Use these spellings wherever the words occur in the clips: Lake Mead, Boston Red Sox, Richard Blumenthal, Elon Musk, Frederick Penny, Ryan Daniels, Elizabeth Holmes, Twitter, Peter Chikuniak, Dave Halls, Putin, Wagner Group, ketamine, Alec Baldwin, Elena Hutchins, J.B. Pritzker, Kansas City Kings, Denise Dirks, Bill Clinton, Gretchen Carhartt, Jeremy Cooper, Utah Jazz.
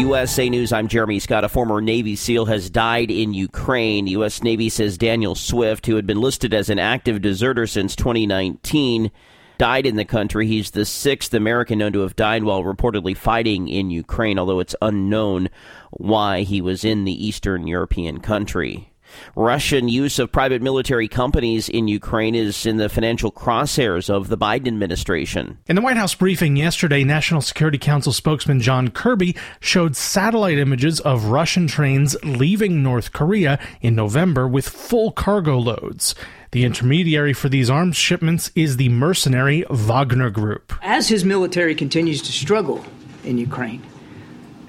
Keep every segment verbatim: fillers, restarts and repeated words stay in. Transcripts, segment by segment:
U S A News, I'm Jeremy Scott. A former Navy SEAL has died in Ukraine. The U S. Navy says Daniel Swift, who had been listed as an active deserter since twenty nineteen, died in the country. He's the sixth American known to have died while reportedly fighting in Ukraine, although it's unknown why he was in the Eastern European country. Russian use of private military companies in Ukraine is in the financial crosshairs of the Biden administration. In the White House briefing yesterday, National Security Council spokesman John Kirby showed satellite images of Russian trains leaving North Korea in November with full cargo loads. The intermediary for these arms shipments is the mercenary Wagner Group. As his military continues to struggle in Ukraine,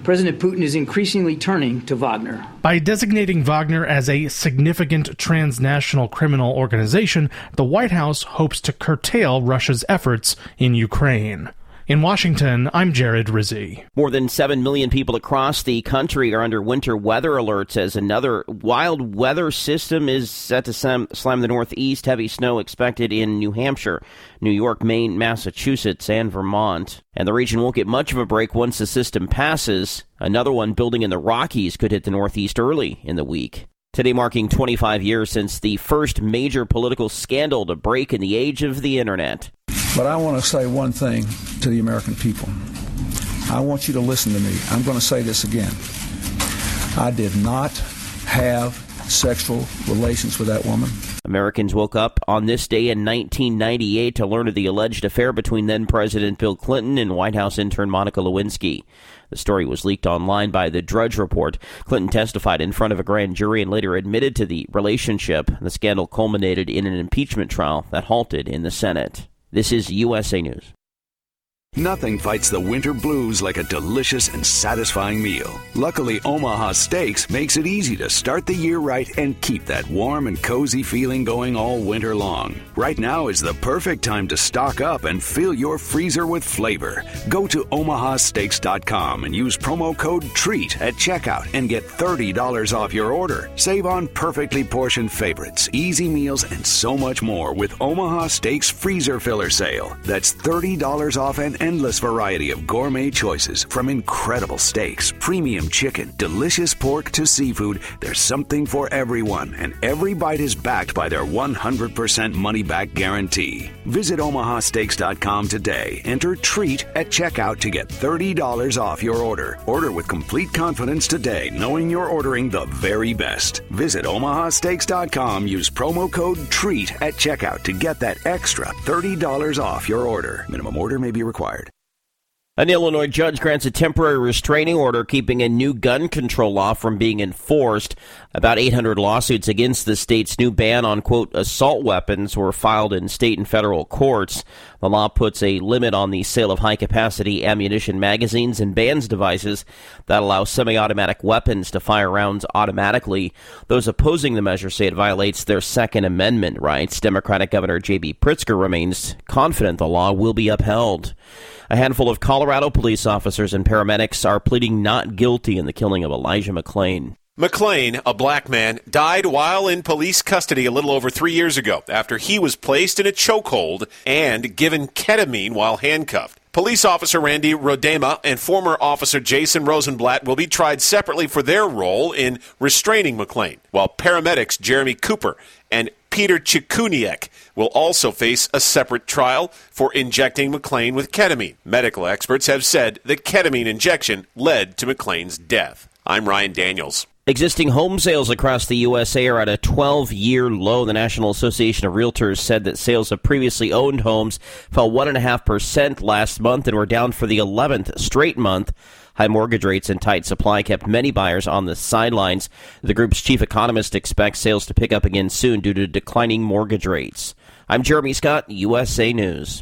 President Putin is increasingly turning to Wagner. By designating Wagner as a significant transnational criminal organization, the White House hopes to curtail Russia's efforts in Ukraine. In Washington, I'm Jared Rizzi. More than seven million people across the country are under winter weather alerts as another wild weather system is set to slam the Northeast. Heavy snow expected in New Hampshire, New York, Maine, Massachusetts, and Vermont. And the region won't get much of a break once the system passes. Another one building in the Rockies could hit the Northeast early in the week. Today marking twenty-five years since the first major political scandal to break in the age of the internet. But I want to say one thing to the American people. I want you to listen to me. I'm going to say this again. I did not have sexual relations with that woman. Americans woke up on this day in nineteen ninety-eight to learn of the alleged affair between then-President Bill Clinton and White House intern Monica Lewinsky. The story was leaked online by the Drudge Report. Clinton testified in front of a grand jury and later admitted to the relationship. The scandal culminated in an impeachment trial that halted in the Senate. This is U S A News. Nothing fights the winter blues like a delicious and satisfying meal. Luckily, Omaha Steaks makes it easy to start the year right and keep that warm and cozy feeling going all winter long. Right now is the perfect time to stock up and fill your freezer with flavor. Go to omaha steaks dot com and use promo code TREAT at checkout and get thirty dollars off your order. Save on perfectly portioned favorites, easy meals, and so much more with Omaha Steaks Freezer Filler Sale. That's thirty dollars off an endless variety of gourmet choices from incredible steaks, premium chicken, delicious pork to seafood. There's something for everyone, and every bite is backed by their one hundred percent money-back guarantee. Visit omaha steaks dot com today. Enter TREAT at checkout to get thirty dollars off your order. Order with complete confidence today, knowing you're ordering the very best. Visit omaha steaks dot com. Use promo code TREAT at checkout to get that extra thirty dollars off your order. Minimum order may be required. An Illinois judge grants a temporary restraining order keeping a new gun control law from being enforced. About eight hundred lawsuits against the state's new ban on, quote, assault weapons were filed in state and federal courts. The law puts a limit on the sale of high-capacity ammunition magazines and bans devices that allow semi-automatic weapons to fire rounds automatically. Those opposing the measure say it violates their Second Amendment rights. Democratic Governor J B Pritzker remains confident the law will be upheld. A handful of Colorado police officers and paramedics are pleading not guilty in the killing of Elijah McClain. McClain, a black man, died while in police custody a little over three years ago after he was placed in a chokehold and given ketamine while handcuffed. Police officer Randy Rodema and former officer Jason Rosenblatt will be tried separately for their role in restraining McClain, while paramedics Jeremy Cooper and Peter Chikuniak will also face a separate trial for injecting McClain with ketamine. Medical experts have said the ketamine injection led to McClain's death. I'm Ryan Daniels. Existing home sales across the U S A are at a twelve-year low. The National Association of Realtors said that sales of previously owned homes fell one point five percent last month and were down for the eleventh straight month. High mortgage rates and tight supply kept many buyers on the sidelines. The group's chief economist expects sales to pick up again soon due to declining mortgage rates. I'm Jeremy Scott, U S A News.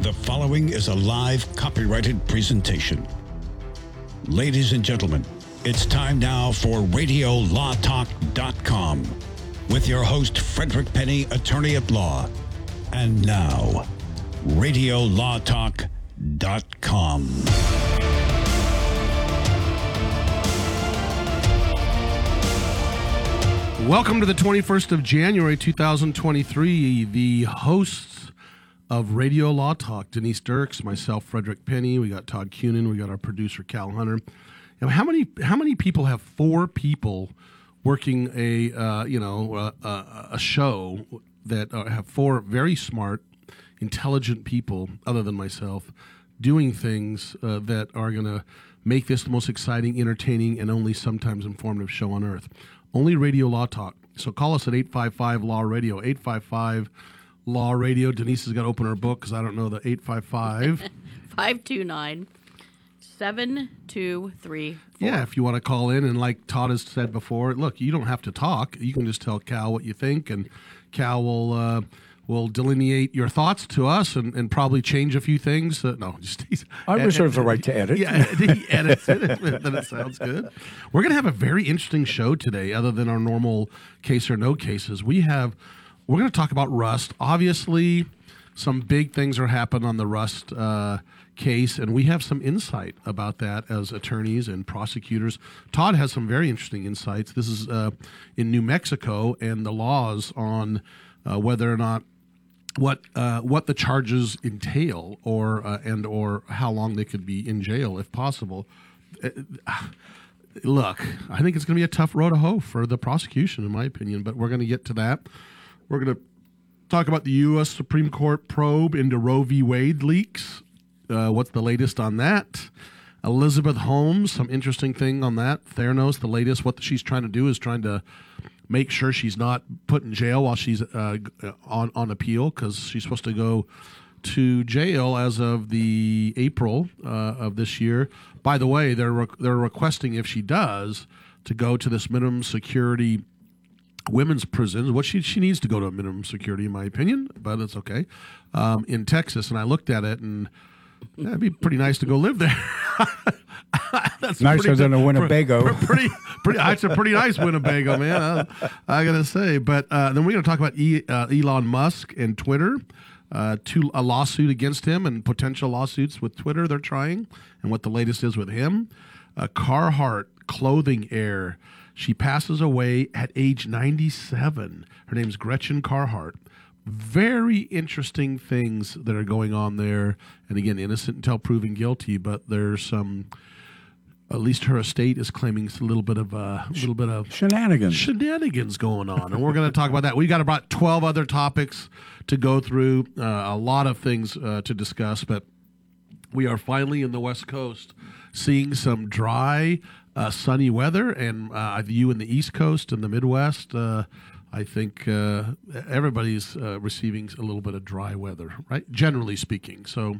The following is a live copyrighted presentation. Ladies and gentlemen, it's time now for radio law talk dot com with your host, Frederick Penny, attorney at law. And now, radio law talk dot com. Welcome to the twenty-first of January, two thousand twenty-three. The hosts of Radio Law Talk, Denise Dirks, myself, Frederick Penny. We got Todd Kuenin. We got our producer, Cal Hunter. And how many how many people have four people working a uh, you know uh, a show that uh, have four very smart, intelligent people, other than myself, doing things uh, that are going to make this the most exciting, entertaining, and only sometimes informative show on earth. Only Radio Law Talk. So call us at eight five five, L A W, R A D I O, eight five five, L A W, R A D I O. Denise has got to open her book because I don't know the eight five five. five two nine, seven two three four. Yeah, if you want to call in, and like Todd has said before, look, you don't have to talk. You can just tell Cal what you think, and Cal will uh, will delineate your thoughts to us and, and probably change a few things. Uh, no, just he's, I ed- reserve ed- the right to edit. Yeah, he edits it, then it sounds good. We're going to have a very interesting show today, other than our normal case or no cases. We have, we're going to talk about Rust. Obviously, some big things are happening on the Rust uh, case, and we have some insight about that as attorneys and prosecutors. Todd has some very interesting insights. This is uh, in New Mexico, and the laws on uh, whether or not what uh, what the charges entail, or uh, and or how long they could be in jail, if possible. Uh, look, I think it's going to be a tough road to hoe for the prosecution, in my opinion, but we're going to get to that. We're going to talk about the U S Supreme Court probe into Roe v. Wade leaks. Uh, what's the latest on that? Elizabeth Holmes, some interesting thing on that. Theranos, the latest, what she's trying to do is trying to make sure she's not put in jail while she's uh, on, on appeal, because she's supposed to go to jail as of the April uh, of this year. By the way, they're re- they're requesting, if she does, to go to this minimum security women's prison. What she she needs to go to a minimum security, in my opinion, but it's okay, um, in Texas. And I looked at it, and that'd be pretty nice to go live there. That's nicer than a Winnebago. Pretty, pretty, pretty, it's a pretty nice Winnebago, man. I, I gotta say. But uh, then we're gonna talk about e, uh, Elon Musk and Twitter, uh, to a lawsuit against him and potential lawsuits with Twitter they're trying, and what the latest is with him. Uh, Carhartt clothing heir, she passes away at age ninety-seven. Her name's Gretchen Carhartt. Very interesting things that are going on there. And again, innocent until proven guilty, but there's some, at least her estate is claiming a little bit of a little bit of shenanigans, shenanigans going on. And we're going to talk about that. We've got about twelve other topics to go through, uh, a lot of things uh, to discuss, but we are finally in the West Coast seeing some dry, uh, sunny weather, and uh, you in the East Coast and the Midwest, uh, I think uh, everybody's uh, receiving a little bit of dry weather, right? Generally speaking. So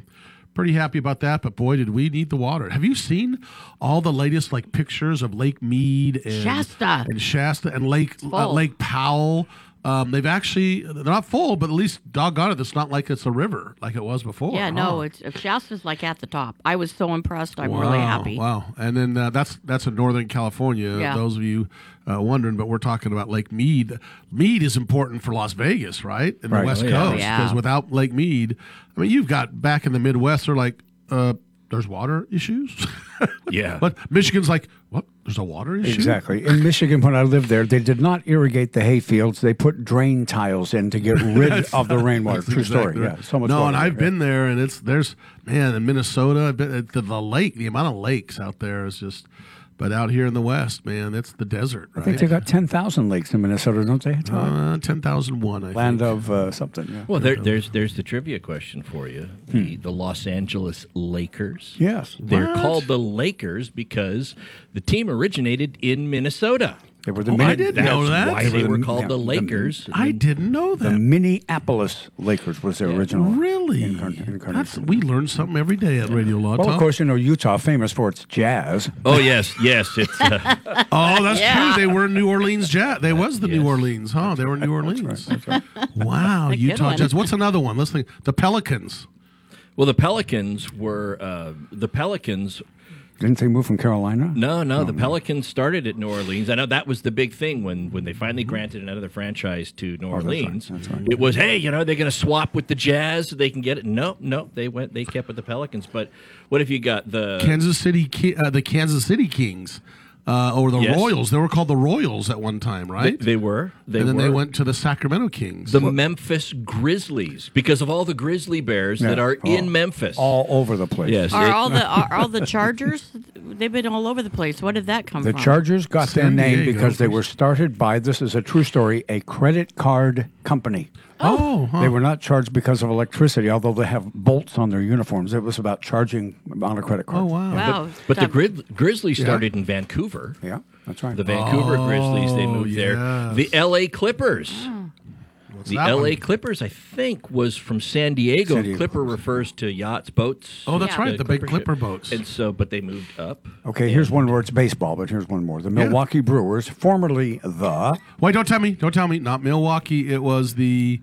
pretty happy about that. But boy, did we need the water. Have you seen all the latest like pictures of Lake Mead and Shasta and, Shasta and Lake uh, Lake Powell? Um, they've actually, they're not full, but at least doggone it, it's not like it's a river like it was before. Yeah, huh? no, it's Shasta's like at the top. I was so impressed. I'm wow, really happy. Wow. And then uh, that's that's in Northern California, yeah. Those of you uh, wondering, but we're talking about Lake Mead. Mead is important for Las Vegas, right? In right. the West oh, yeah. Coast. Because yeah. without Lake Mead, I mean, you've got back in the Midwest, they're like, uh, there's water issues. yeah. But Michigan's like, what? There's a water issue? Exactly. In Michigan, when I lived there, they did not irrigate the hay fields. They put drain tiles in to get rid of the rainwater. True exactly story. Right. Yeah, so much no, and there. I've been there, and it's there's, man, in Minnesota, I've been at the, the lake, the amount of lakes out there is just, but out here in the West, man, it's the desert, right? I think they've got ten thousand lakes in Minnesota, don't they? Uh, ten thousand one, I think. Land of uh, something, yeah. Well, there, there's there's the trivia question for you. Hmm. The, the Los Angeles Lakers. Yes. They're what? called the Lakers because the team originated in Minnesota. They were the oh, mini- I didn't That's know that. Why they were called yeah, the Lakers. The, I didn't know that. The Minneapolis Lakers was their yeah. original. Really? Incarn- incarnation. That's, we learn something every day at Radio Law Talk. Well, of course, you know, Utah, famous for its jazz. Oh, yes, yes. It's. Uh... oh, that's yeah. true. They were New Orleans Jazz. They was the yes. New Orleans, huh? They were New Orleans. That's right. That's right. Wow, Utah Jazz. What's another one? Let's think. The Pelicans. Well, the Pelicans were, uh, the Pelicans... Didn't they move from Carolina? No, no. Oh, the Pelicans no. started at New Orleans. I know that was the big thing when, when they finally granted another franchise to New oh, Orleans. That's right, that's right. It was, hey, you know, they're going to swap with the Jazz so they can get it. No, no, they went. They kept with the Pelicans. But what if you got the Kansas City, uh, the Kansas City Kings, uh, or the yes. Royals? They were called the Royals at one time, right? They, they were. They and then were. They went to the Sacramento Kings, the what? Memphis Grizzlies, because of all the grizzly bears yeah. that are oh. in Memphis, all over the place. Yes, are they, all the are all the Chargers? They've been all over the place. Where did that come the from? The Chargers got their name because they were started by, this is a true story, a credit card company. Oh. Huh. They were not charged because of electricity, although they have bolts on their uniforms. It was about charging on a credit card. Oh, wow. Yeah. wow. But, but the gri- Grizzlies started yeah. in Vancouver. Yeah, that's right. The Vancouver oh, Grizzlies, they moved yes. there. The L A Clippers. Oh. The L A one? Clippers, I think, was from San Diego. San Diego. Clipper refers to yachts, boats. Oh, that's yeah. right, the, the big Clipper ship. boats. And so, but they moved up. Okay, here's one where it's baseball, but here's one more. The Milwaukee yeah. Brewers, formerly the. Wait, don't tell me, don't tell me, not Milwaukee. It was the.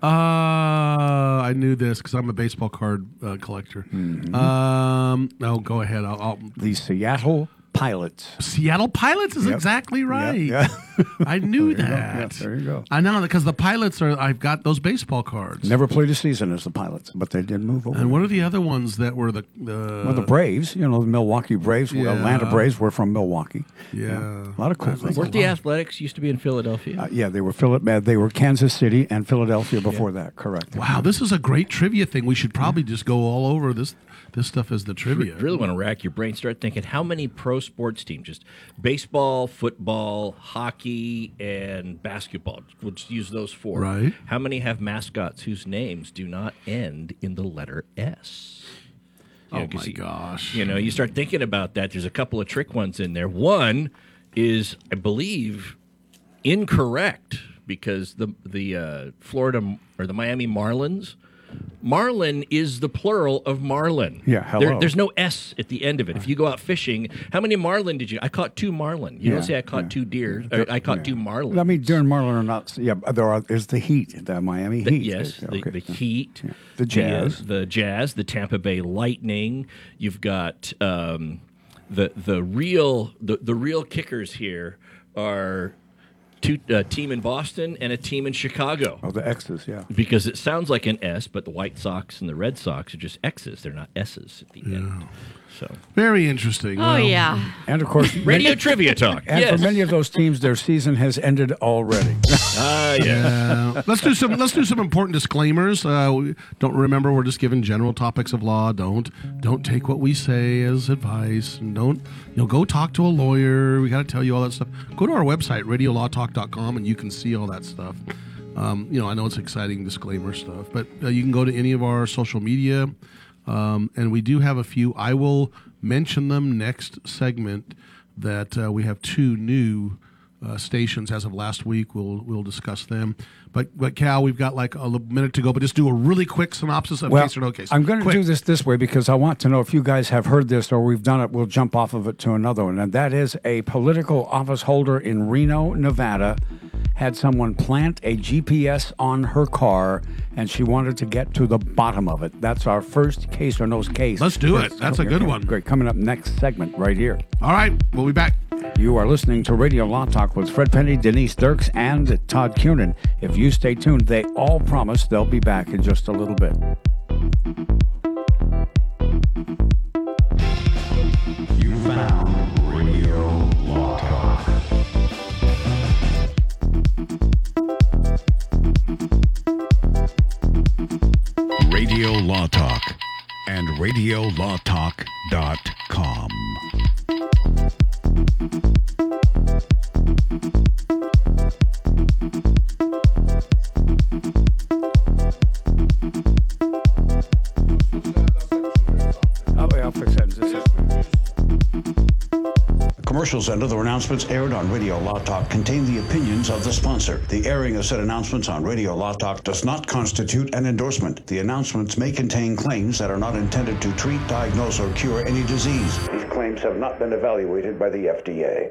Uh, I knew this because I'm a baseball card uh, collector. Mm-hmm. Um, no, go ahead. I'll, I'll... The Seattle. Pilots. Seattle Pilots is yep. exactly right. Yep, yep. I knew there that. Yeah, there you go. I know, because the Pilots are, I've got those baseball cards. Never played a season as the Pilots, but they did move over. And what are the other ones that were the... the... Well, the Braves, you know, the Milwaukee Braves, yeah. the Atlanta Braves were from Milwaukee. Yeah. yeah. A lot of cool That's things. Weren't the Athletics used to be in Philadelphia? Uh, yeah, they were Phil- They were Kansas City and Philadelphia before yeah. that, correct. Wow, this is a great trivia thing. We should probably just go all over this. This stuff is the trivia. You really want to rack your brain. Start thinking, how many pro sports teams? Just baseball, football, hockey, and basketball. We'll just use those four. Right. How many have mascots whose names do not end in the letter S? You oh, know, my you, gosh. You know, you start thinking about that. There's a couple of trick ones in there. One is, I believe, incorrect because the, the uh, Florida or the Miami Marlins, Marlin is the plural of marlin. Yeah, hello. There, there's no S at the end of it. If you go out fishing, how many marlin did you? I caught two marlin. You yeah, don't say I caught yeah. two deer. Or I caught yeah. two marlin. I mean, deer and marlin are not. Yeah, there are. There's the Heat, the Miami Heat. The, yes, okay. the, the Heat, yeah. the Jazz, the, the Jazz, the Tampa Bay Lightning. You've got um, the the real the, the real kickers here are. Two, a team in Boston and a team in Chicago. Oh, the X's, yeah. Because it sounds like an S, but the White Sox and the Red Sox are just X's. They're not S's at the yeah. end. So very interesting. Oh, well, yeah. And, of course... Radio many, Trivia Talk. And yes. for many of those teams, their season has ended already. Ah, uh, yeah. yeah. Let's do some Let's do some important disclaimers. Uh, we don't remember, we're just given general topics of law. Don't don't take what we say as advice. And don't, you know, go talk to a lawyer. We got to tell you all that stuff. Go to our website, radio law talk dot com, and you can see all that stuff. Um, you know, I know it's exciting disclaimer stuff, but uh, you can go to any of our social media. Um, and we do have a few. I will mention them next segment that uh, we have two new uh, stations as of last week. We'll we'll discuss them. But, but Cal, we've got like a minute to go, but just do a really quick synopsis of well, case or no case. I'm going to do this this way because I want to know if you guys have heard this or we've done it. We'll jump off of it to another one. And that is a political office holder in Reno, Nevada had someone plant a G P S on her car, and she wanted to get to the bottom of it. That's our first Case or No's Case. Let's do it. That's a good one. Great. Coming up next segment right here. All right. We'll be back. You are listening to Radio Law Talk with Fred Penny, Denise Dirks, and Todd Kuenin. If you stay tuned, they all promise they'll be back in just a little bit. You found Radio Law Talk. Radio Law Talk and radio law talk dot com. Commercials and other announcements aired on Radio Law Talk contain the opinions of the sponsor. The airing of said announcements on Radio Law Talk does not constitute an endorsement. The announcements may contain claims that are not intended to treat, diagnose, or cure any disease. These claims have not been evaluated by the F D A.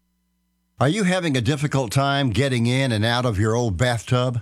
Are you having a difficult time getting in and out of your old bathtub?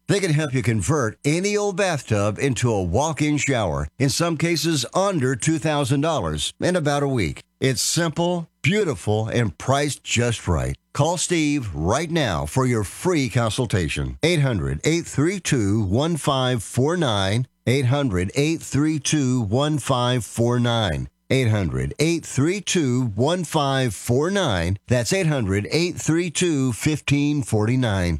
They can help you convert any old bathtub into a walk-in shower, in some cases under two thousand dollars, in about a week. It's simple, beautiful, and priced just right. Call Steve right now for your free consultation. eight hundred, eight three two, one five four nine. eight hundred, eight three two, one five four nine. eight hundred, eight three two, one five four nine. That's eight hundred, eight three two, one five four nine.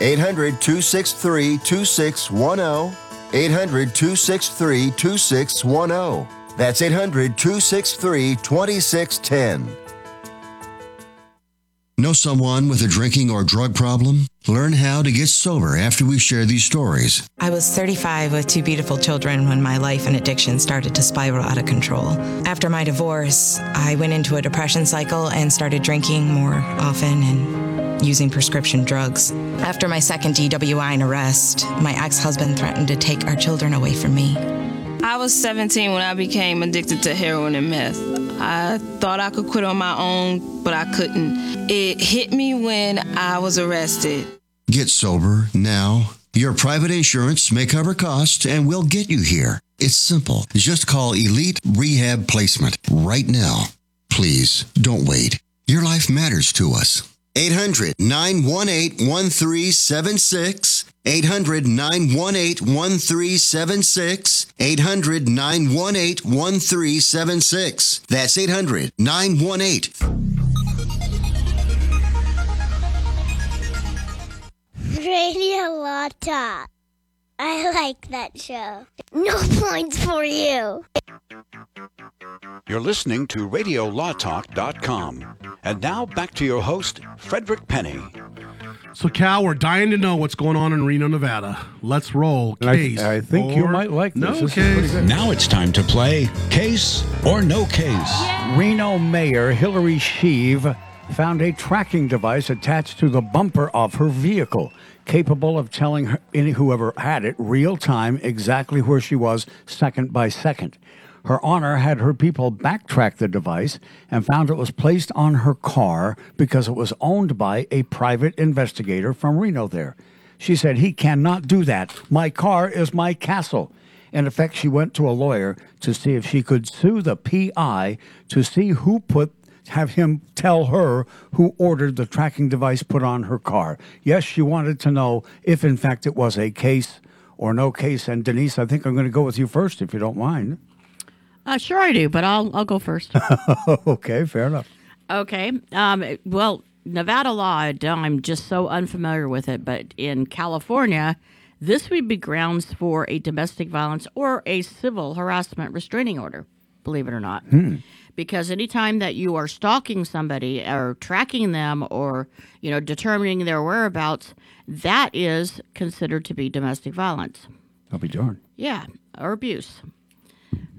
eight hundred, two six three, two six one zero. eight hundred, two six three, two six one zero. That's eight hundred, two six three, two six one zero. Know someone with a drinking or drug problem? Learn how to get sober after we share these stories. I was thirty-five with two beautiful children when my life and addiction started to spiral out of control. After my divorce, I went into a depression cycle and started drinking more often and using prescription drugs. After my second D W I and arrest, my ex-husband threatened to take our children away from me. I was seventeen when I became addicted to heroin and meth. I thought I could quit on my own, but I couldn't. It hit me when I was arrested. Get sober now. Your private insurance may cover costs and we'll get you here. It's simple. Just call Elite Rehab Placement right now. Please don't wait. Your life matters to us. eight hundred, nine one eight, one three seven six, eight hundred, nine one eight, one three seven six, eight hundred, nine one eight, one three seven six. That's eight hundred, nine one eight. Radio Law Talk. I like that show. No points for you. You're listening to radio law talk dot com. And now back to your host, Frederick Penny. So, Cal, we're dying to know what's going on in Reno, Nevada. Let's roll case. I, I think or... you might like this. No this case. Now it's time to play Case or No Case. Yeah. Reno Mayor Hillary Sheave found a tracking device attached to the bumper of her vehicle, capable of telling her, whoever had it, real time, exactly where she was, second by second. Her Honor had her people backtrack the device and found it was placed on her car because it was owned by a private investigator from Reno there. She said, "He cannot do that. My car is my castle." In effect, she went to a lawyer to see if she could sue the P I to see who put have him tell her who ordered the tracking device put on her car. Yes, she wanted to know if, in fact, it was a case or no case. And, Denise, I think I'm going to go with you first, if you don't mind. Uh, sure I do, but I'll I'll go first. Okay, fair enough. Okay. Um, well, Nevada law, I'm just so unfamiliar with it, but in California, this would be grounds for a domestic violence or a civil harassment restraining order, believe it or not. Hmm. Because anytime that you are stalking somebody or tracking them or, you know, determining their whereabouts, that is considered to be domestic violence. I'll be darned. Yeah, or abuse.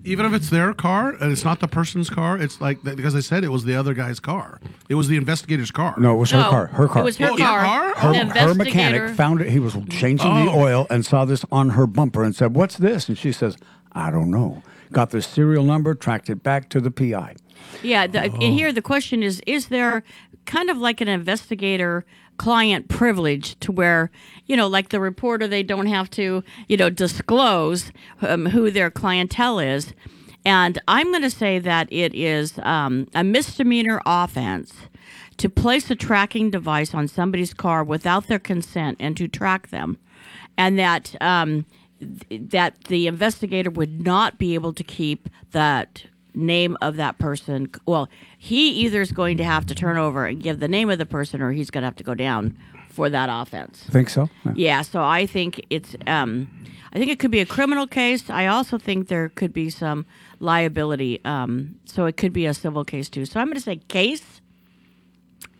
Even if it's their car and it's not the person's car, it's like, because I said it was the other guy's car. It was the investigator's car. No, it was her no, car. Her car. It was her oh, car. Her, her, her mechanic found it. He was changing oh. the oil and saw this on her bumper and said, "What's this?" And she says, "I don't know." Got the serial number, tracked it back to the P I. Yeah, the, oh. and here the question is, is there kind of like an investigator client privilege to where, you know, like the reporter, they don't have to, you know, disclose um, who their clientele is. And I'm going to say that it is um, a misdemeanor offense to place a tracking device on somebody's car without their consent and to track them. And that... Um, that the investigator would not be able to keep that name of that person. Well, he either is going to have to turn over and give the name of the person, or he's going to have to go down for that offense. Think so? Yeah. yeah so I think it's. Um, I think it could be a criminal case. I also think there could be some liability. Um, so it could be a civil case too. So I'm going to say case.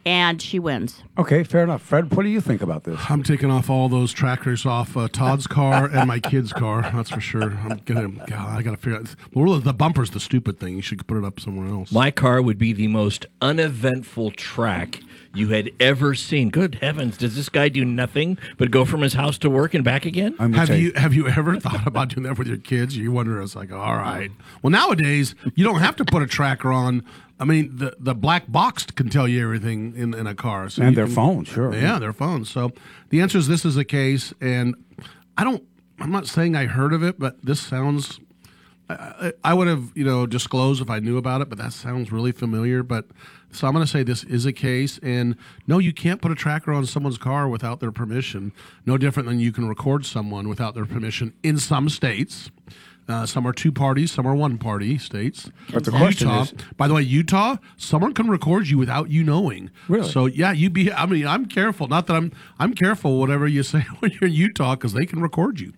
And she wins. Okay, fair enough. Fred, what do you think about this? I'm taking off all those trackers off uh, Todd's car and my kid's car. That's for sure. I'm gonna. God, I gotta figure out. Well, the bumper's the stupid thing. You should put it up somewhere else. My car would be the most uneventful track you had ever seen. Good heavens! Does this guy do nothing but go from his house to work and back again? I'm have you Have you ever thought about doing that with your kids? You wonder. It's like, all right. Well, nowadays you don't have to put a tracker on. I mean, the, the black box can tell you everything in, in a car. So and their can, phone, sure. Yeah, yeah, their phone. So the answer is this is a case, and I don't, I'm not saying I heard of it, but this sounds, I, I would have, you know, disclosed if I knew about it, but that sounds really familiar. But so I'm going to say this is a case, and no, you can't put a tracker on someone's car without their permission. No different than you can record someone without their permission in some states. Uh, some are two parties, some are one party states. But the question Utah, is, by the way, Utah, someone can record you without you knowing. Really? So yeah, you be. I mean, I'm careful. Not that I'm. I'm careful. Whatever you say when you're in Utah, because they can record you.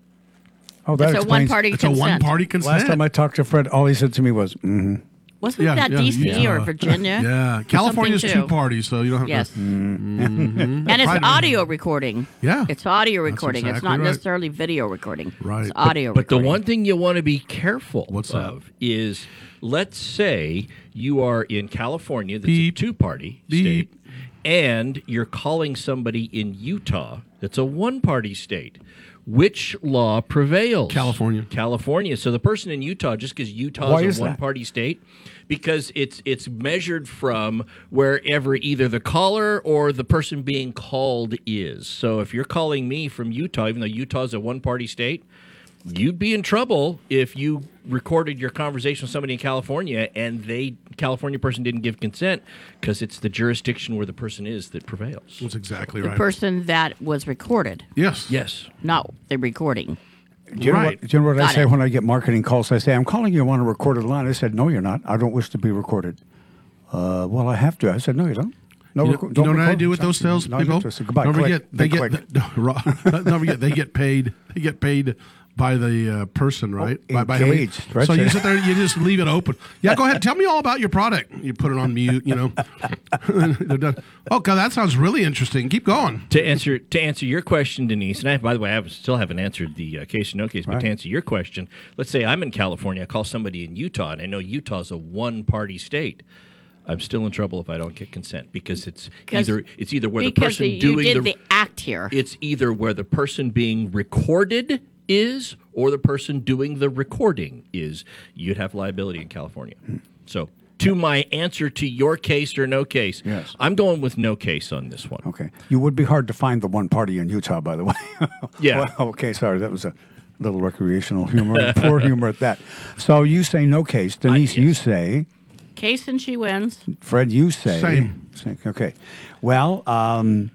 Oh, that it's explains. A one party. It's consent. a one party consent. Last time I talked to Fred, all he said to me was, "Mm-hmm." Wasn't yeah, that yeah, D C yeah. or Virginia? Yeah, California's two parties, so you don't have yes. to. Yes, mm-hmm. and it's right. audio recording. Yeah, it's audio recording. Exactly it's not right. necessarily video recording. Right, it's audio. But, recording. But the one thing you want to be careful What's of that? is, let's say you are in California, that's Beep. a two-party Beep. state, and you're calling somebody in Utah, that's a one-party state. Which law prevails? California. California. So the person in Utah, just because Utah is a one-party state, because it's it's measured from wherever either the caller or the person being called is. So if you're calling me from Utah, even though Utah's a one-party state, you'd be in trouble if you recorded your conversation with somebody in California and they California person didn't give consent, because it's the jurisdiction where the person is that prevails. That's exactly right. The person that was recorded. Yes. Yes. Not the recording. Do you, right. know what, do you know what I say when I get marketing calls? I say, I'm calling you on a recorded line. I said, no, you're not. I don't wish to be recorded. Uh, well, I have to. I said, no, you don't. No, you know, don't you know what I do with those sales people? Don't forget, they get paid. They get paid by the uh, person, right? Oh, by, by engaged, right? So you sit there, you just leave it open. Yeah, go ahead. Tell me all about your product. You put it on mute, you know. They're done. Oh, God, that sounds really interesting. Keep going. To answer to answer your question, Denise, and I, by the way, I still haven't answered the uh, case and no case, but right. to answer your question, let's say I'm in California. I call somebody in Utah, and I know Utah's a one-party state. I'm still in trouble if I don't get consent, because it's either it's either where the person the, doing you did the, the act here. It's either where the person being recorded is or the person doing the recording is. You'd have liability in California. So to my answer to your case or no case, yes. I'm going with no case on this one. Okay. You would be hard to find the one party in Utah, by the way. Yeah. Well, okay, sorry. That was a little recreational humor, poor humor at that. So you say no case. Denise, I, yes. you say... Case and she wins. Fred, you say. Same. Okay. Well, um,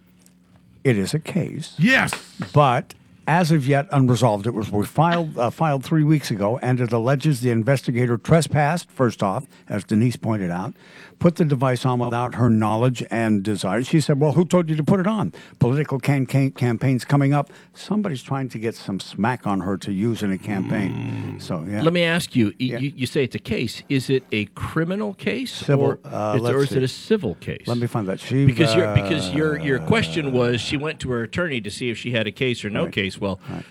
it is a case. Yes. But as of yet unresolved. It was filed, uh, filed three weeks ago, and it alleges the investigator trespassed, first off, as Denise pointed out, put the device on without her knowledge and desire. She said, well, who told you to put it on? Political can- can- campaigns coming up. Somebody's trying to get some smack on her to use in a campaign. Mm. So, yeah. Let me ask you, yeah. you, you say it's a case. Is it a criminal case? Civil, or, uh, is, or is it a civil case? Let me find that. She, because uh, your, because your, your question was she went to her attorney to see if she had a case or no right. case. Well, right.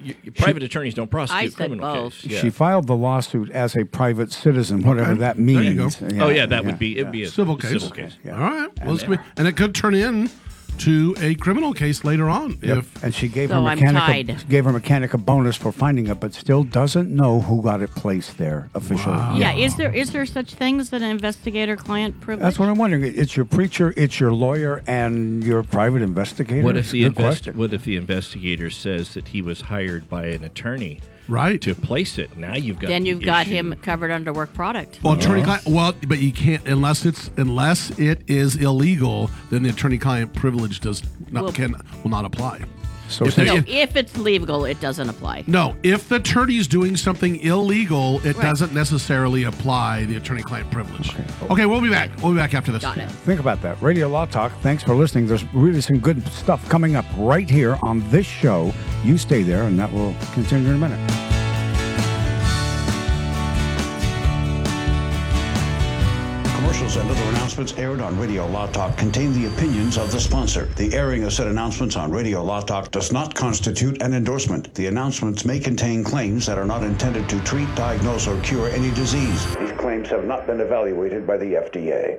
you, you private she, attorneys don't prosecute criminal cases. Yeah. She filed the lawsuit as a private citizen, whatever okay. that means. There you go. Yeah, oh, yeah, that yeah, would be, yeah. it'd be a civil case. Civil case. Yeah. All right. And, well, yeah. be, and it could turn in to a criminal case later on. Yep. If, and she gave, so her mechanic a, gave her mechanic a bonus for finding it, but still doesn't know who got it placed there officially. Wow. Yeah, is there is there such thing as an investigator-client privilege? That's what I'm wondering. It's your preacher, it's your lawyer, and your private investigator. What if the, invest- what if the investigator says that he was hired by an attorney? Right. To place it. Now you've got Then you've the got issue. him covered under work product. Well, attorney client, well, but you can't unless it's unless it is illegal, then the attorney client privilege does not well, can will not apply. So if, they, no, if, if it's legal, it doesn't apply. No, if the attorney is doing something illegal, it right. doesn't necessarily apply the attorney client privilege. Okay. okay, we'll be back. We'll be back after this. Got it. Think about that. Radio Law Talk. Thanks for listening. There's really some good stuff coming up right here on this show. You stay there, and that will continue in a minute. And other announcements aired on Radio Law Talk contain the opinions of the sponsor. The airing of said announcements on Radio Law Talk does not constitute an endorsement. The announcements may contain claims that are not intended to treat, diagnose, or cure any disease. These claims have not been evaluated by the F D A.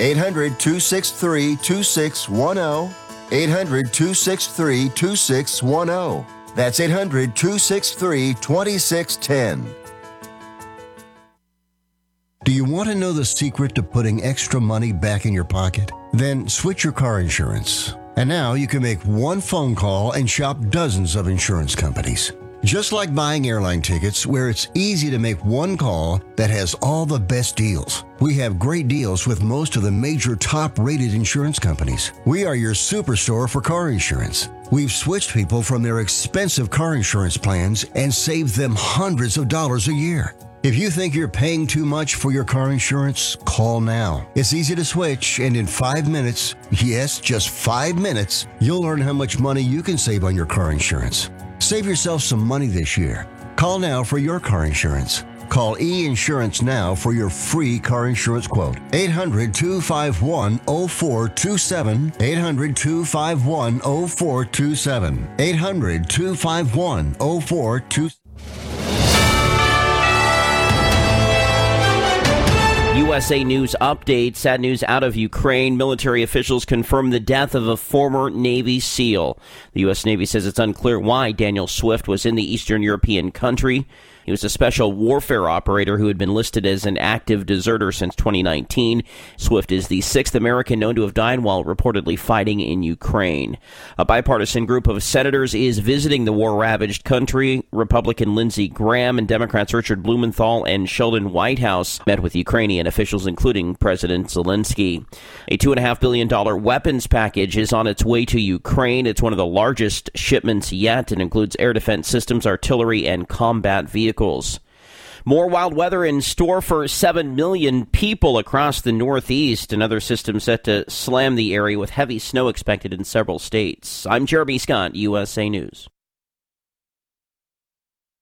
eight hundred, two six three, two six one zero. eight hundred, two six three, two six one zero. That's eight hundred, two six three, two six one zero. Do you want to know the secret to putting extra money back in your pocket? Then switch your car insurance. And now you can make one phone call and shop dozens of insurance companies. Just like buying airline tickets, where it's easy to make one call that has all the best deals. We have great deals with most of the major top-rated insurance companies. We are your superstore for car insurance. We've switched people from their expensive car insurance plans and saved them hundreds of dollars a year. If you think you're paying too much for your car insurance, call now. It's easy to switch, and in five minutes, yes, just five minutes, you'll learn how much money you can save on your car insurance. Save yourself some money this year. Call now for your car insurance. Call eInsurance now for your free car insurance quote. eight hundred, two five one, oh four two seven. eight hundred, two five one, oh four two seven. eight hundred, two five one, oh four two seven. U S A News update. Sad news out of Ukraine. Military officials confirm the death of a former Navy SEAL. The U S. Navy says it's unclear why Daniel Swift was in the Eastern European country. He was a special warfare operator who had been listed as an active deserter since twenty nineteen. Swift is the sixth American known to have died while reportedly fighting in Ukraine. A bipartisan group of senators is visiting the war-ravaged country. Republican Lindsey Graham and Democrats Richard Blumenthal and Sheldon Whitehouse met with Ukrainian officials, including President Zelensky. A two point five billion dollars weapons package is on its way to Ukraine. It's one of the largest shipments yet and includes air defense systems, artillery, and combat vehicles. More wild weather in store for seven million people across the Northeast. Another system set to slam the area with heavy snow expected in several states. I'm Jeremy Scott, U S A News.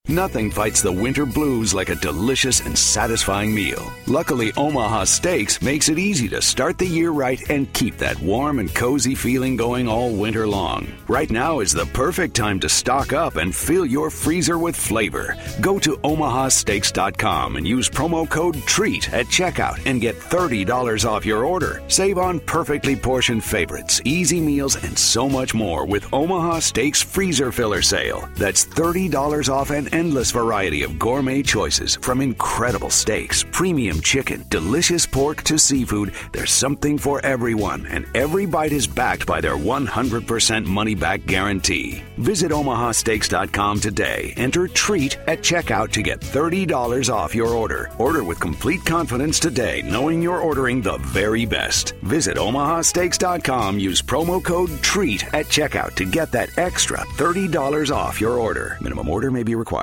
Nothing fights the winter blues like a delicious and satisfying meal. Luckily, Omaha Steaks makes it easy to start the year right and keep that warm and cozy feeling going all winter long. Right now is the perfect time to stock up and fill your freezer with flavor. Go to omaha steaks dot com and use promo code TREAT at checkout and get thirty dollars off your order. Save on perfectly portioned favorites, easy meals, and so much more with Omaha Steaks Freezer Filler Sale. That's thirty dollars off an endless variety of gourmet choices, from incredible steaks, premium chicken, delicious pork to seafood. There's something for everyone, and every bite is backed by their one hundred percent money-back guarantee. Visit omaha steaks dot com today. Enter TREAT at checkout to get thirty dollars off your order. Order with complete confidence today, knowing you're ordering the very best. Visit omaha steaks dot com. Use promo code TREAT at checkout to get that extra thirty dollars off your order. Minimum order may be required.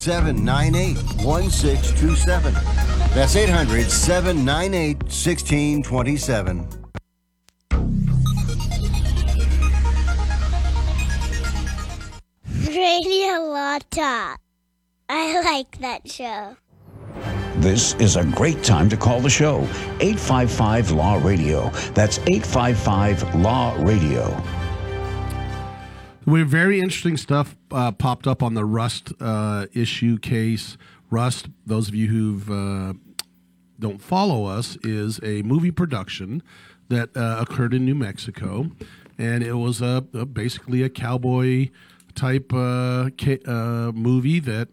seven nine eight, one six two seven. That's eight hundred, seven nine eight, one six two seven. Radio Law Talk. I like that show. This is a great time to call the show. eight five five, L A W, Radio. That's eight five five, L A W, Radio. We're very interesting stuff uh, popped up on the Rust uh, issue case. Rust, those of you who've uh, don't follow us, is a movie production that uh, occurred in New Mexico, and it was a, a basically a cowboy type uh, ca- uh, movie that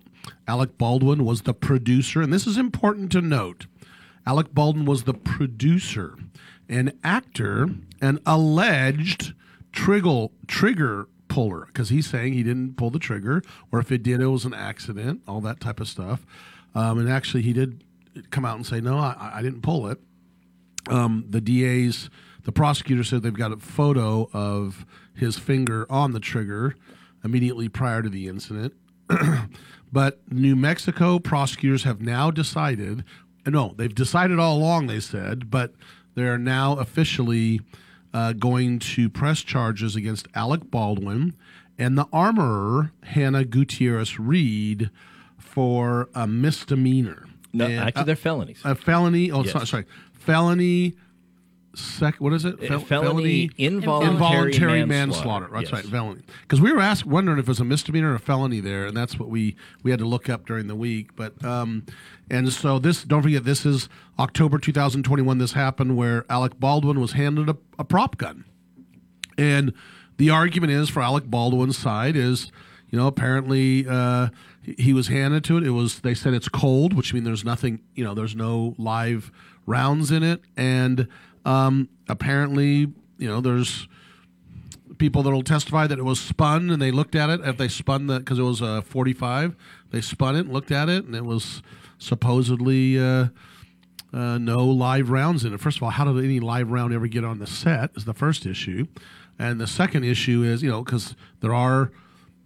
Alec Baldwin was the producer, and this is important to note. Alec Baldwin was the producer, an actor, an alleged trigger trigger. puller, because he's saying he didn't pull the trigger, or if it did, it was an accident, all that type of stuff. Um, and actually, he did come out and say, no, I, I didn't pull it. Um, the D A's, the prosecutor said they've got a photo of his finger on the trigger immediately prior to the incident. But New Mexico prosecutors have now decided, no, they've decided all along, they said, but they're now officially Uh, going to press charges against Alec Baldwin and the armorer, Hannah Gutierrez-Reed, for a misdemeanor. No, and, actually, uh, they're felonies. A felony. Oh, yes. so, sorry, felony. Sec, what is it? Fel- felony, felony involuntary, involuntary manslaughter. manslaughter. That's yes. right, felony. Because we were asked, wondering if it was a misdemeanor or a felony there, and that's what we, we had to look up during the week. But um, and so this, don't forget, this is October two thousand twenty-one. This happened where Alec Baldwin was handed a, a prop gun, and the argument is for Alec Baldwin's side is, you know, apparently uh, he was handed to it. It was they said it's cold, which means there's nothing, you know, there's no live rounds in it, and Um, apparently, you know, there's people that will testify that it was spun, and they looked at it. If they spun the, because it was a forty-five, they spun it, and looked at it, and it was supposedly uh, uh, no live rounds in it. First of all, how did any live round ever get on the set is the first issue. And the second issue is, you know, because there are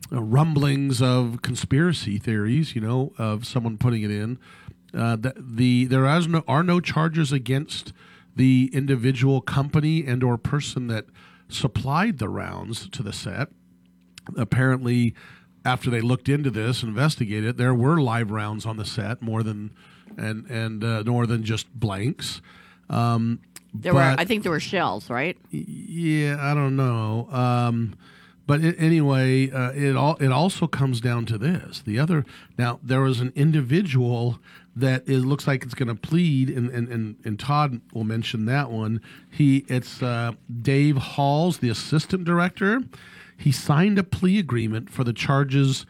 uh, rumblings of conspiracy theories, you know, of someone putting it in. Uh, the, the there is no, are no charges against the individual company and or person that supplied the rounds to the set. Apparently, after they looked into this, investigated it, there were live rounds on the set, more than and and uh, more than just blanks. Um, there but, were, I think, there were shells, right? Yeah, I don't know. Um, but it, anyway, uh, it all it also comes down to this. The other now there was an individual that it looks like it's going to plead, and, and, and, and Todd will mention that one. He It's uh, Dave Halls, the assistant director. He signed a plea agreement for the charges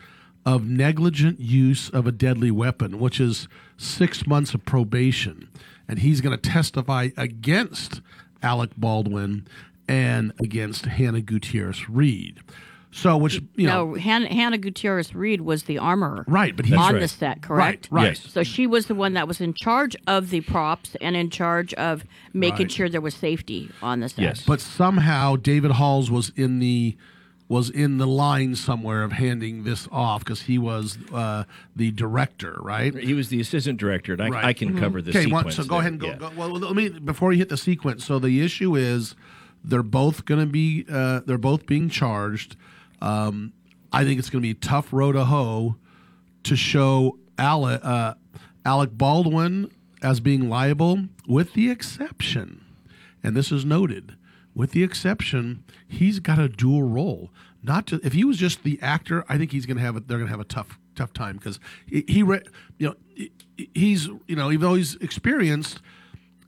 of negligent use of a deadly weapon, which is six months of probation. And he's going to testify against Alec Baldwin and against Hannah Gutierrez-Reed. So, which, you know. No, Hannah, Hannah Gutierrez-Reed was the armorer. Right, but he's on right. the set, correct? Right, right. Yes. So she was the one that was in charge of the props and in charge of making right. sure there was safety on the set. Yes. But somehow David Halls was in the was in the line somewhere of handing this off because he was uh, the director, right? He was the assistant director, and I, right. I can mm-hmm. cover the sequence. Okay, well, so go there. ahead and go, yeah. go. Well, let me, before you hit the sequence, so the issue is they're both going to be, uh, they're both being charged. Um, I think it's going to be a tough row to hoe to show Alec, uh, Alec Baldwin as being liable, with the exception, and this is noted, with the exception, he's got a dual role. Not to, if he was just the actor, I think he's going to have a, they're going to have a tough tough time because he, he re, you know he's you know even though he's experienced,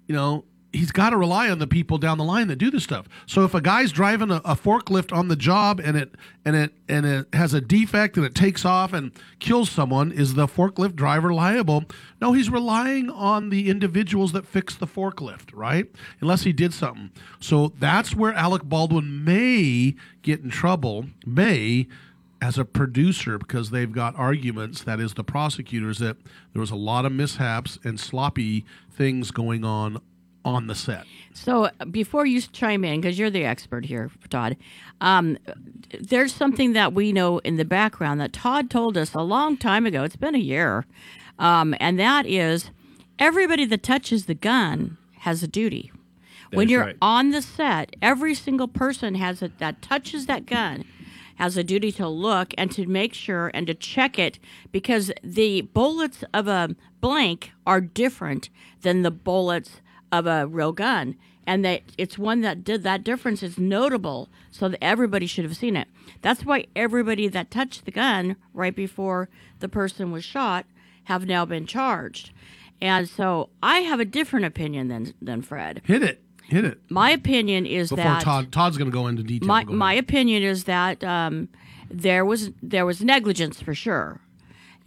you know. He's got to rely on the people down the line that do this stuff. So if a guy's driving a, a forklift on the job and it and it and it has a defect and it takes off and kills someone, is the forklift driver liable? No, he's relying on the individuals that fix the forklift, right? Unless he did something. So that's where Alec Baldwin may get in trouble, may, as a producer, because they've got arguments, that is the prosecutors, that there was a lot of mishaps and sloppy things going on on the set. So before you chime in, because you're the expert here, Todd, um, there's something that we know in the background that Todd told us a long time ago. It's been a year. Um, and that is everybody that touches the gun has a duty. That when you're right. on the set, every single person has a, that touches that gun has a duty to look and to make sure and to check it, because the bullets of a blank are different than the bullets of a real gun, and that it's one that did that difference is notable, so that everybody should have seen it. That's why everybody that touched the gun right before the person was shot have now been charged. And so I have a different opinion than than Fred. Hit it, hit it. My opinion is Before that Todd, Todd's going to go into detail. My, my opinion is that um, there was there was negligence for sure,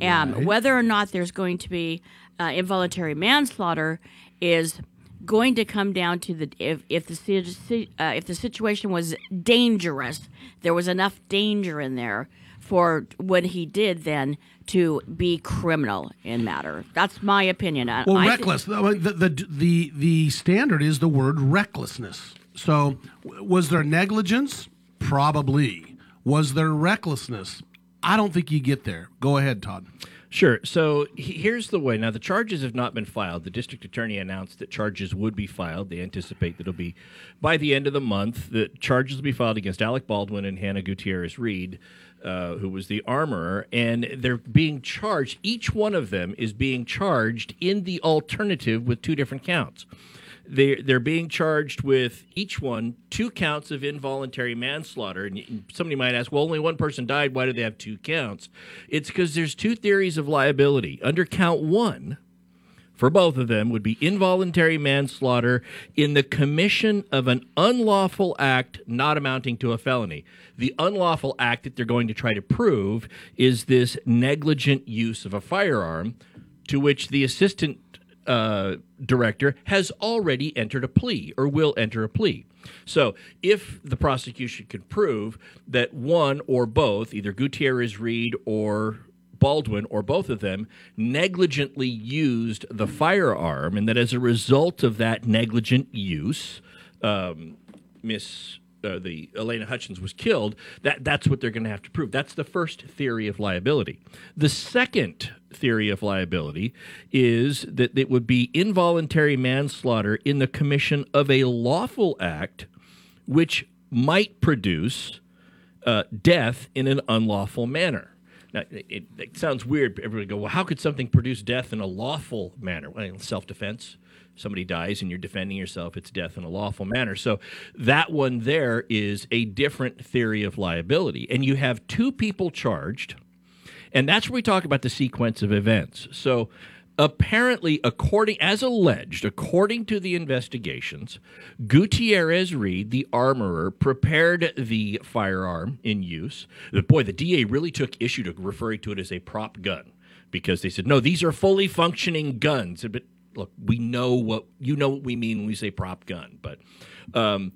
and right. um, whether or not there's going to be uh, involuntary manslaughter is going to come down to the if if the uh, if the situation was dangerous, there was enough danger in there for what he did then to be criminal in matter. That's my opinion. Well, I reckless. Th- the, the the the standard is the word recklessness. So, was there negligence? Probably. Was there recklessness? I don't think you get there. Go ahead, Todd. Sure. So he, here's the way. Now, the charges have not been filed. The district attorney announced that charges would be filed. They anticipate that it'll be by the end of the month. The charges will be filed against Alec Baldwin and Hannah Gutierrez-Reed. uh, who was the armorer, and they're being charged. Each one of them is being charged in the alternative with two different counts. They, they're being charged with, each one, two counts of involuntary manslaughter. And somebody might ask, well, only one person died. Why do they have two counts? It's because there's two theories of liability. Under count one, for both of them, would be involuntary manslaughter in the commission of an unlawful act not amounting to a felony. The unlawful act that they're going to try to prove is this negligent use of a firearm, to which the assistant Uh, director has already entered a plea or will enter a plea. So if the prosecution can prove that one or both, either Gutierrez-Reed or Baldwin or both of them, negligently used the firearm, and that as a result of that negligent use, um, Miss uh, the Elena Hutchins was killed, that, that's what they're going to have to prove. That's the first theory of liability. The second theory of liability is that it would be involuntary manslaughter in the commission of a lawful act which might produce uh, death in an unlawful manner. Now, it, it sounds weird. Everybody go, well, how could something produce death in a lawful manner? Well, self-defense. Somebody dies and you're defending yourself. It's death in a lawful manner. So that one there is a different theory of liability. And you have two people charged. And that's where we talk about the sequence of events. So apparently, according, as alleged, according to the investigations, Gutierrez-Reed, the armorer, prepared the firearm in use. Boy, the D A really took issue to referring to it as a prop gun, because they said, no, these are fully functioning guns. But look, we know what you know what we mean when we say prop gun. But um,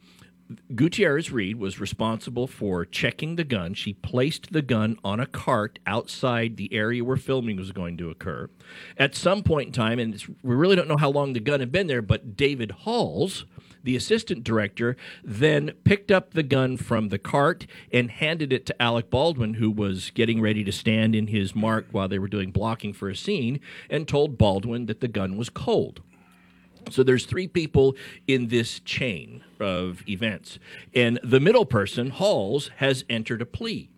Gutierrez-Reed was responsible for checking the gun. She placed the gun on a cart outside the area where filming was going to occur. At some point in time, and it's, we really don't know how long the gun had been there, but David Halls, the assistant director, then picked up the gun from the cart and handed it to Alec Baldwin, who was getting ready to stand in his mark while they were doing blocking for a scene, and told Baldwin that the gun was cold. So there's three people in this chain of events. And the middle person, Halls, has entered a plea.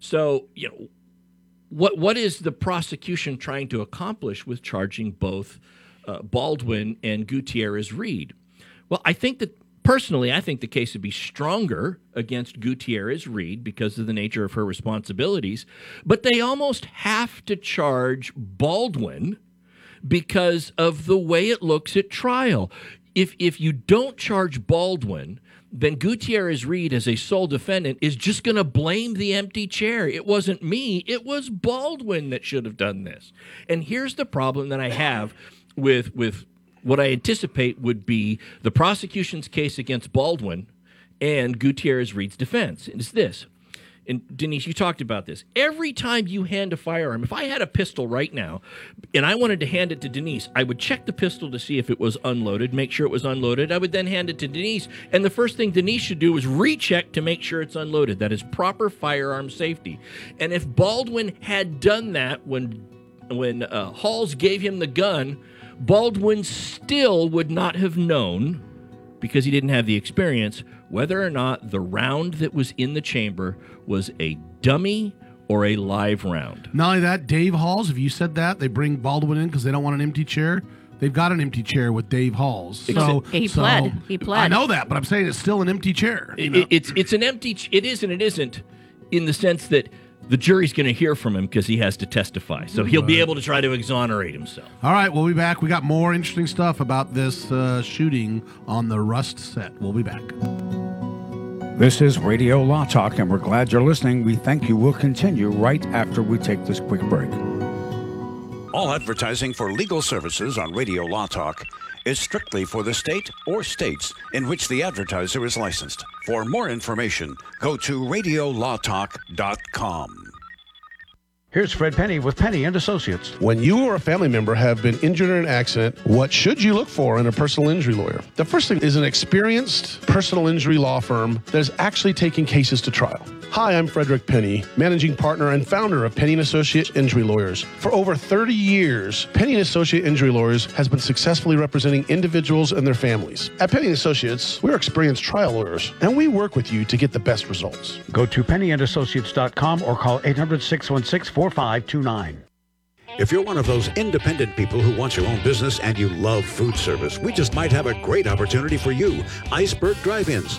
So, you know, what what is the prosecution trying to accomplish with charging both uh, Baldwin and Gutierrez-Reed? Well, I think that, personally, I think the case would be stronger against Gutierrez-Reed because of the nature of her responsibilities. But they almost have to charge Baldwin because of the way it looks at trial. If if you don't charge Baldwin, then Gutierrez-Reed as a sole defendant is just going to blame the empty chair. It wasn't me. It was Baldwin that should have done this. And here's the problem that I have with, with what I anticipate would be the prosecution's case against Baldwin and Gutierrez-Reed's defense. It's this. And Denise, you talked about this. Every time you hand a firearm, if I had a pistol right now and I wanted to hand it to Denise, I would check the pistol to see if it was unloaded, make sure it was unloaded. I would then hand it to Denise. And the first thing Denise should do is recheck to make sure it's unloaded. That is proper firearm safety. And if Baldwin had done that when, when uh, Halls gave him the gun, Baldwin still would not have known, because he didn't have the experience, whether or not the round that was in the chamber was a dummy or a live round. Not only that, Dave Halls, if you said that, they bring Baldwin in because they don't want an empty chair. They've got an empty chair with Dave Halls. So, he so pled. He pled. I know that, but I'm saying it's still an empty chair. You know? it, it's it's an empty. Ch- it is and it isn't, in the sense that the jury's going to hear from him because he has to testify. So he'll be able to try to exonerate himself. All right, we'll be back. We got more interesting stuff about this uh, shooting on the Rust set. We'll be back. This is Radio Law Talk, and we're glad you're listening. We thank you. We'll continue right after we take this quick break. All advertising for legal services on Radio Law Talk is strictly for the state or states in which the advertiser is licensed. For more information, go to radio law talk dot com. Here's Fred Penny with Penny and Associates. When you or a family member have been injured in an accident, what should you look for in a personal injury lawyer? The first thing is an experienced personal injury law firm that is actually taking cases to trial. Hi, I'm Frederick Penny, managing partner and founder of Penny and Associates Injury Lawyers. For over thirty years, Penny and Associate Injury Lawyers has been successfully representing individuals and their families. At Penny and Associates, we're experienced trial lawyers, and we work with you to get the best results. Go to penny and associates dot com or call eight hundred, six one six, four five two nine. If you're one of those independent people who wants your own business and you love food service, we just might have a great opportunity for you. Iceberg Drive-Ins.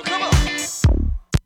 come on.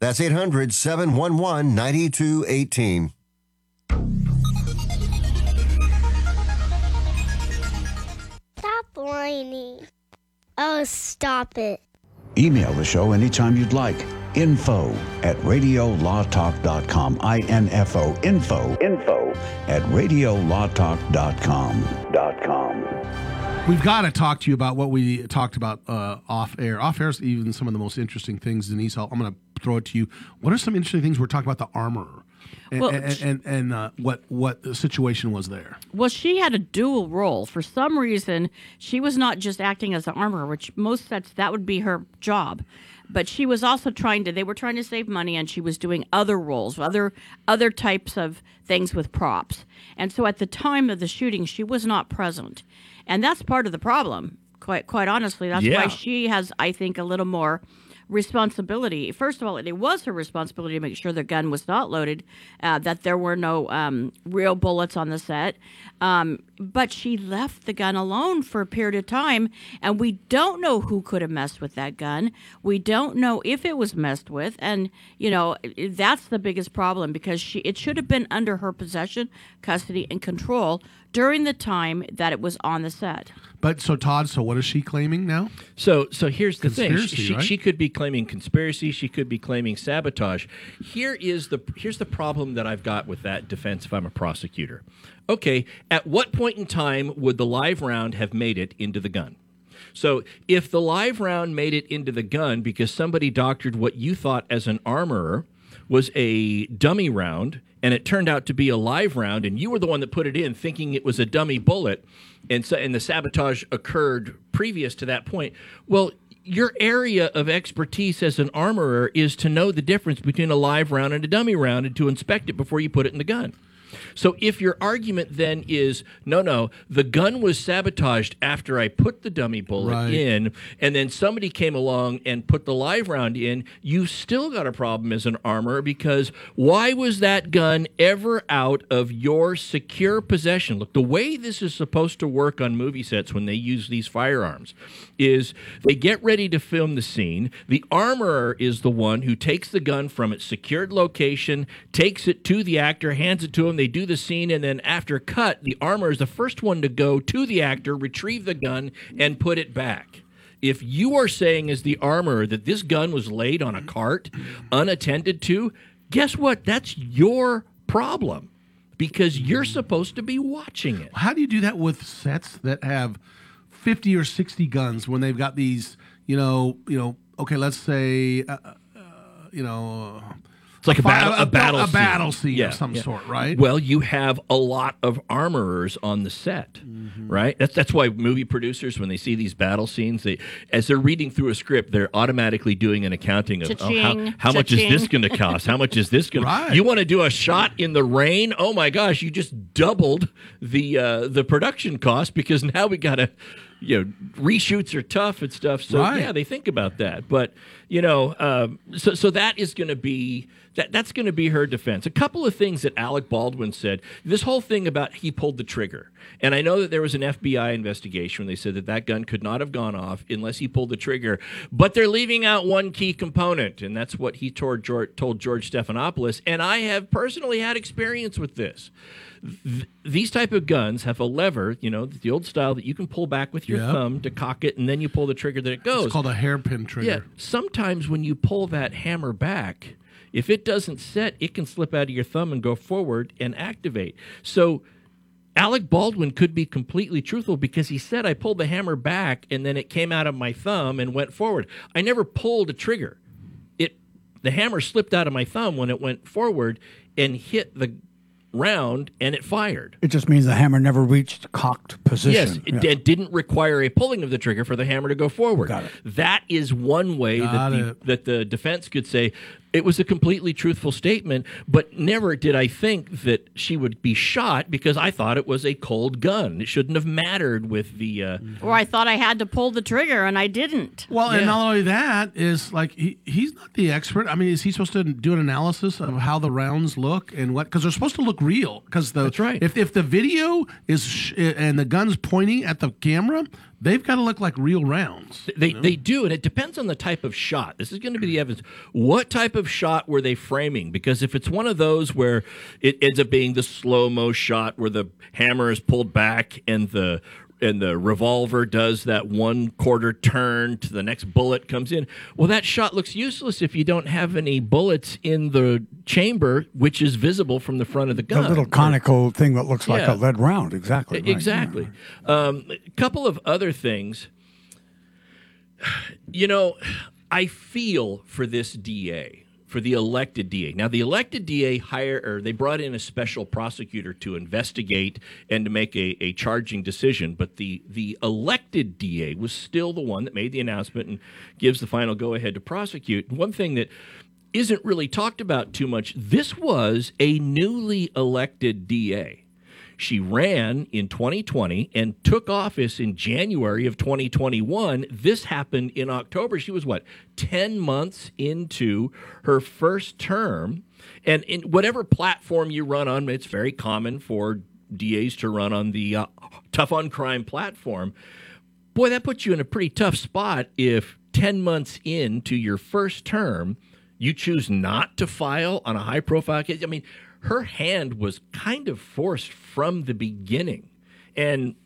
That's eight hundred, seven one one, nine two one eight. Stop whining. Oh, stop it. Email the show anytime you'd like. Info at radio law talk dot com. I N F O. Info. Info at radio law talk dot com. Dot com. We've got to talk to you about what we talked about uh, off air. Off air is even some of the most interesting things. Denise, I'll, I'm going to throw it to you. What are some interesting things we're talking about? The armorer and, well, and, and, and uh, what what the situation was there. Well, she had a dual role. For some reason, she was not just acting as an armorer, which most sets that would be her job, but she was also trying to. They were trying to save money, and she was doing other roles, other other types of things with props. And so, at the time of the shooting, she was not present. And that's part of the problem, quite quite honestly. That's yeah. why she has, I think, a little more responsibility. First of all, it was her responsibility to make sure the gun was not loaded, uh, that there were no um, real bullets on the set. Um, but she left the gun alone for a period of time, and we don't know who could have messed with that gun. We don't know if it was messed with, and, you know, that's the biggest problem, because she it should have been under her possession, custody, and control during the time that it was on the set. But so, Todd, so what is she claiming now? So so here's the conspiracy, thing. She, right? she could be claiming conspiracy. She could be claiming sabotage. Here is the here's the problem that I've got with that defense if I'm a prosecutor. Okay, at what point in time would the live round have made it into the gun? So if the live round made it into the gun because somebody doctored what you thought as an armorer was a dummy round, and it turned out to be a live round, and you were the one that put it in thinking it was a dummy bullet, and so and the sabotage occurred previous to that point, well, your area of expertise as an armorer is to know the difference between a live round and a dummy round and to inspect it before you put it in the gun. So if your argument then is, no, no, the gun was sabotaged after I put the dummy bullet right. in, and then somebody came along and put the live round in, you've still got a problem as an armorer, because why was that gun ever out of your secure possession? Look, the way this is supposed to work on movie sets when they use these firearms is they get ready to film the scene. The armorer is the one who takes the gun from its secured location, takes it to the actor, hands it to him. They do the scene, and then after cut, the armorer is the first one to go to the actor, retrieve the gun, and put it back. If you are saying as the armorer that this gun was laid on a cart, unattended to, guess what? That's your problem, because you're supposed to be watching it. How do you do that with sets that have fifty or sixty guns when they've got these, you know, you know, okay, let's say, uh, uh, you know... Uh, It's like a, a, battle, a, a battle, a scene. battle scene yeah, of some yeah. sort, right? Well, you have a lot of armorers on the set, mm-hmm. right? That's that's why movie producers, when they see these battle scenes, they as they're reading through a script, they're automatically doing an accounting of oh, how, how much is this going to cost? How much is this going? Right. You want to do a shot in the rain? Oh my gosh, you just doubled the uh, the production cost, because now we got to. You know, reshoots are tough and stuff. So, right. yeah, they think about that. But, you know, um, so so that is going to be that that's going to be her defense. A couple of things that Alec Baldwin said, this whole thing about he pulled the trigger. And I know that there was an F B I investigation when they said that that gun could not have gone off unless he pulled the trigger. But they're leaving out one key component, and that's what he told George, told George Stephanopoulos. And I have personally had experience with this. Th- these type of guns have a lever, you know, the old style that you can pull back with your yep. thumb to cock it, and then you pull the trigger that it goes. It's called a hairpin trigger. Yeah. Sometimes when you pull that hammer back, if it doesn't set, it can slip out of your thumb and go forward and activate. So Alec Baldwin could be completely truthful, because he said, I pulled the hammer back, and then it came out of my thumb and went forward. I never pulled a trigger. It the hammer slipped out of my thumb when it went forward and hit the round, and it fired. It just means the hammer never reached cocked position. Yes, it, yeah. d- it didn't require a pulling of the trigger for the hammer to go forward. Got it. That is one way that the, that the defense could say it was a completely truthful statement, but never did I think that she would be shot, because I thought it was a cold gun. It shouldn't have mattered with the... Uh, or I thought I had to pull the trigger, and I didn't. Well, yeah. And not only that, is like he, he's not the expert. I mean, is he supposed to do an analysis of how the rounds look and what? Because they're supposed to look real. Because the That's right. If, if the video is sh- and the gun's pointing at the camera... They've got to look like real rounds. They you know? they do, and it depends on the type of shot. This is going to be the evidence. What type of shot were they framing? Because if it's one of those where it ends up being the slow-mo shot where the hammer is pulled back and the and the revolver does that one-quarter turn to the next bullet comes in, well, that shot looks useless if you don't have any bullets in the chamber, which is visible from the front of the gun. A little conical right? thing that looks like yeah. a lead round. Exactly. Right. Exactly. Yeah. Um, a couple of other things. You know, I feel for this D A, for the elected D A. Now, the elected D A hire, or they brought in a special prosecutor to investigate and to make a, a charging decision, but the, the elected D A was still the one that made the announcement and gives the final go-ahead to prosecute. One thing that isn't really talked about too much, this was a newly elected D A. She ran in twenty twenty and took office in January of twenty twenty-one. This happened in October. She was, what, ten months into her first term. And in whatever platform you run on, it's very common for D As to run on the uh, tough on crime platform. Boy, that puts you in a pretty tough spot if ten months into your first term, you choose not to file on a high-profile case. I mean, her hand was kind of forced from the beginning. And,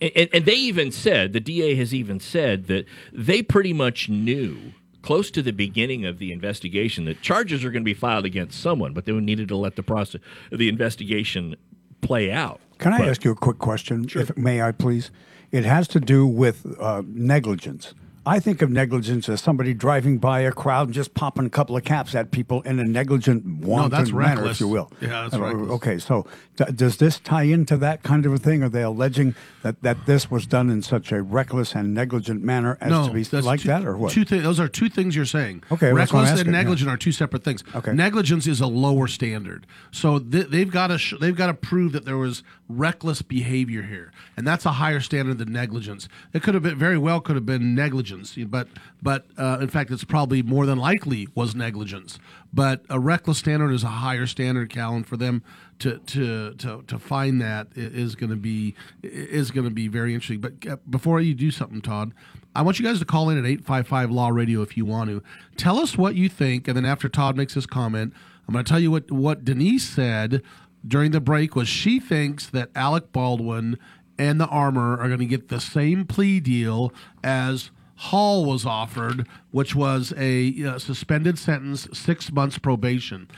and and they even said, the D A has even said that they pretty much knew close to the beginning of the investigation that charges are going to be filed against someone, but they needed to let the process, the investigation play out. Can I but, ask you a quick question? Sure. If, may I please? It has to do with uh, negligence. I think of negligence as somebody driving by a crowd and just popping a couple of caps at people in a negligent, wanton no, that's manner, reckless. If you will. Yeah, that's uh, reckless. Okay, so d- does this tie into that kind of a thing? Are they alleging that, that this was done in such a reckless and negligent manner as no, to be that's like two, that, or what? Two th- those are two things you're saying. Okay, well, reckless that's what I'm asking, and negligent yeah. are two separate things. Okay. Negligence is a lower standard, so th- they've got to sh- they've got to prove that there was reckless behavior here, and that's a higher standard than negligence. It could have been very well could have been negligent. But but uh, in fact, it's probably more than likely was negligence. But a reckless standard is a higher standard, Cal, and for them to to to, to find that is going to be is going to be very interesting. But before you do something, Todd, I want you guys to call in at eight five five Law Radio if you want to. Tell us what you think, and then after Todd makes his comment, I'm going to tell you what, what Denise said during the break was she thinks that Alec Baldwin and the armor are going to get the same plea deal as Hall was offered, which was a uh, suspended sentence, six months probation.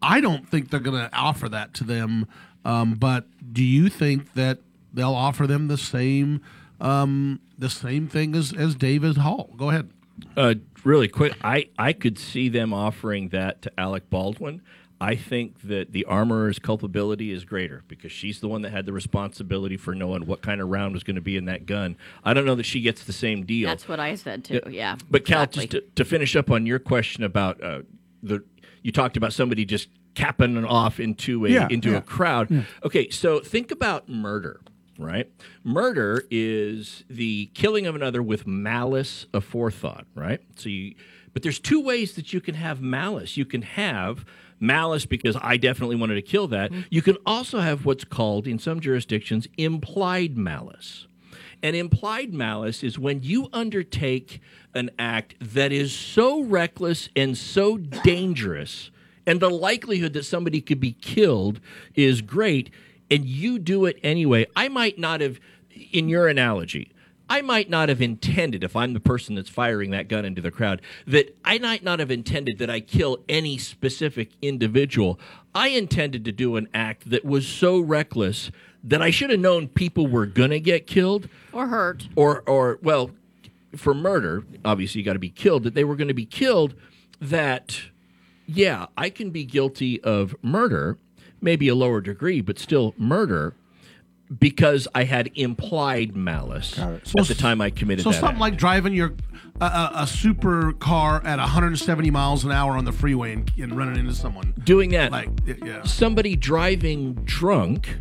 I don't think they're going to offer that to them, um, but do you think that they'll offer them the same um, the same thing as, as David Hall? Go ahead. Uh, really quick, I, I could see them offering that to Alec Baldwin. I think that the armorer's culpability is greater because she's the one that had the responsibility for knowing what kind of round was going to be in that gun. I don't know that she gets the same deal. That's what I said, too, yeah. But, Cal, exactly. just to, to finish up on your question about uh, the – you talked about somebody just capping off into a, yeah, into yeah. a crowd. Yeah. Okay, so think about murder, right? Murder is the killing of another with malice aforethought, right? So you – but there's two ways that you can have malice. You can have malice because I definitely wanted to kill that. Mm-hmm. You can also have what's called, in some jurisdictions, implied malice. And implied malice is when you undertake an act that is so reckless and so dangerous, and the likelihood that somebody could be killed is great, and you do it anyway. I might not have, in your analogy, I might not have intended, if I'm the person that's firing that gun into the crowd, that I might not have intended that I kill any specific individual. I intended to do an act that was so reckless that I should have known people were going to get killed. Or hurt. Or, or well, for murder, obviously you got to be killed, that they were going to be killed, that, yeah, I can be guilty of murder, maybe a lower degree, but still murder, because I had implied malice at so, the time I committed so that. So something act. Like driving your uh, a super car at one hundred seventy miles an hour on the freeway and, and running into someone. Doing that. Like, yeah. Somebody driving drunk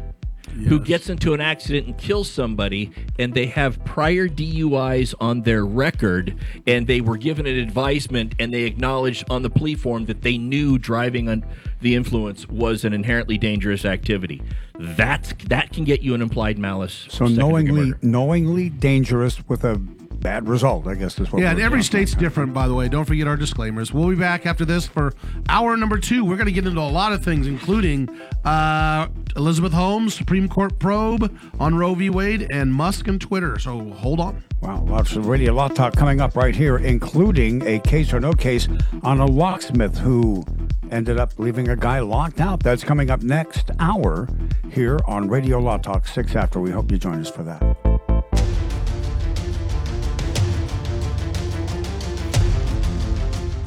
yes. who gets into an accident and kills somebody, and they have prior D U Is on their record, and they were given an advisement, and they acknowledged on the plea form that they knew driving on the influence was an inherently dangerous activity. That's that can get you an implied malice. So knowingly, knowingly dangerous with a bad result, I guess is what. Yeah, and every state's different, by the way. Don't forget our disclaimers. We'll be back after this for hour number two. We're going to get into a lot of things, including uh, Elizabeth Holmes, Supreme Court probe on Roe v. Wade, and Musk and Twitter. So hold on. Wow, lots of Radio Law Talk coming up right here, including a case or no case on a locksmith who ended up leaving a guy locked out. That's coming up next hour here on Radio Law Talk six after. We hope you join us for that.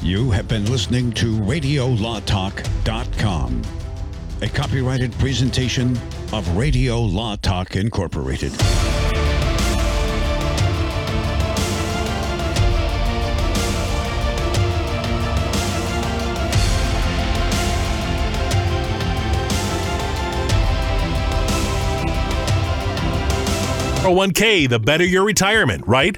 You have been listening to radio law talk dot com, a copyrighted presentation of Radio Law Talk Incorporated. four oh one k, the better your retirement, right?